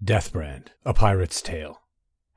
Death-Brand, A Pirate's Tale.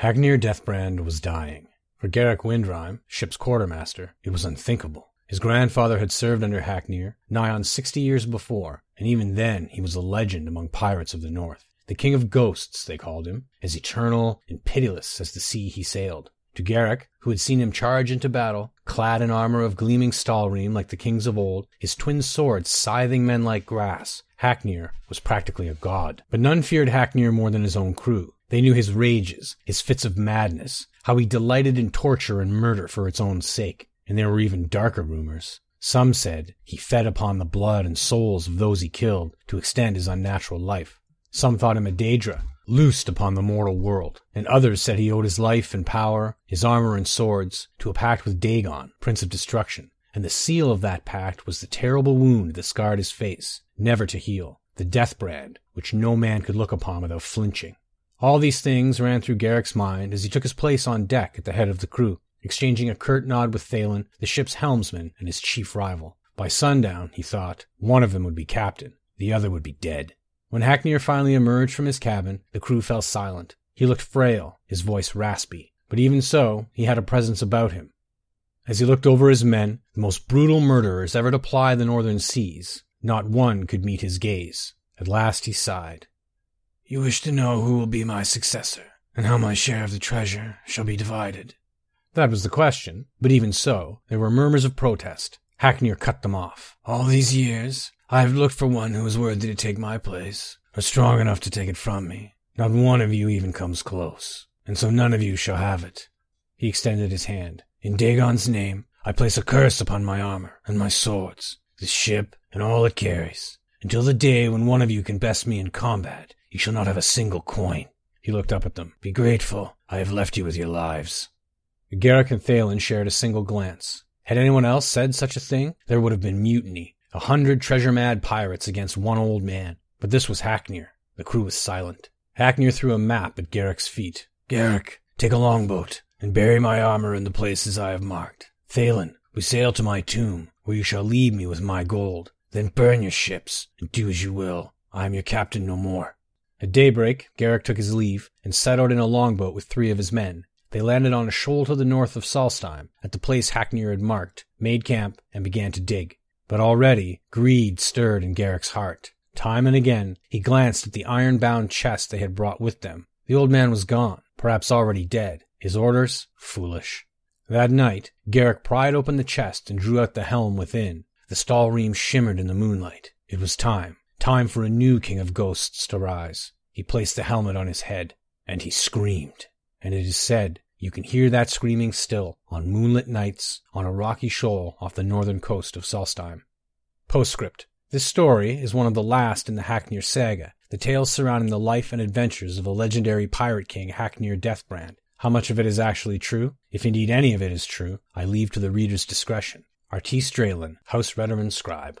Haknir Death-Brand was dying. For Garrick Windrime, ship's quartermaster, it was unthinkable. His grandfather had served under Haknir nigh on 60 years before, and even then he was a legend among pirates of the north. The king of ghosts, they called him, as eternal and pitiless as the sea he sailed. To Garrick, who had seen him charge into battle, clad in armor of gleaming stalhrim like the kings of old, his twin swords scything men like grass, Haknir was practically a god. But none feared Haknir more than his own crew. They knew his rages, his fits of madness, how he delighted in torture and murder for its own sake. And there were even darker rumors. Some said he fed upon the blood and souls of those he killed to extend his unnatural life. Some thought him a Daedra, loosed upon the mortal world. And others said he owed his life and power, his armor and swords, to a pact with Dagon, Prince of Destruction. And the seal of that pact was the terrible wound that scarred his face, never to heal, the Death-Brand, which no man could look upon without flinching. All these things ran through Garrick's mind as he took his place on deck at the head of the crew, exchanging a curt nod with Thalen, the ship's helmsman and his chief rival. By sundown, he thought, one of them would be captain, the other would be dead. When Haknir finally emerged from his cabin, the crew fell silent. He looked frail, his voice raspy, but even so, he had a presence about him. As he looked over his men, the most brutal murderers ever to ply the northern seas, not one could meet his gaze. At last he sighed. "You wish to know who will be my successor, and how my share of the treasure shall be divided?" That was the question, but even so, there were murmurs of protest. Haknir cut them off. "All these years, I have looked for one who is worthy to take my place, or strong enough to take it from me. Not one of you even comes close, and so none of you shall have it." He extended his hand. "In Dagon's name, I place a curse upon my armor and my swords, this ship and all it carries. Until the day when one of you can best me in combat, you shall not have a single coin." He looked up at them. "Be grateful. I have left you with your lives." Garrick and Thalen shared a single glance. Had anyone else said such a thing, there would have been mutiny, 100 treasure-mad pirates against one old man. But this was Haknir. The crew was silent. Haknir threw a map at Garrick's feet. "Garrick, take a longboat and bury my armor in the places I have marked. Thalen, we sail to my tomb, where you shall leave me with my gold. Then burn your ships, and do as you will. I am your captain no more." At daybreak, Garrick took his leave, and set out in a longboat with 3 of his men. They landed on a shoal to the north of Solstheim, at the place Haknir had marked, made camp, and began to dig. But already, greed stirred in Garrick's heart. Time and again, he glanced at the iron-bound chest they had brought with them. The old man was gone, perhaps already dead. His orders, foolish. That night, Garrick pried open the chest and drew out the helm within. The stalhrim shimmered in the moonlight. It was time. Time for a new king of ghosts to rise. He placed the helmet on his head, and he screamed. And it is said, you can hear that screaming still, on moonlit nights, on a rocky shoal off the northern coast of Solstheim. Postscript. This story is one of the last in the Haknir saga, the tales surrounding the life and adventures of the legendary pirate king Haknir Death-Brand. How much of it is actually true, if indeed any of it is true, I leave to the reader's discretion. Artiste Draylen, House Rhetoric Scribe.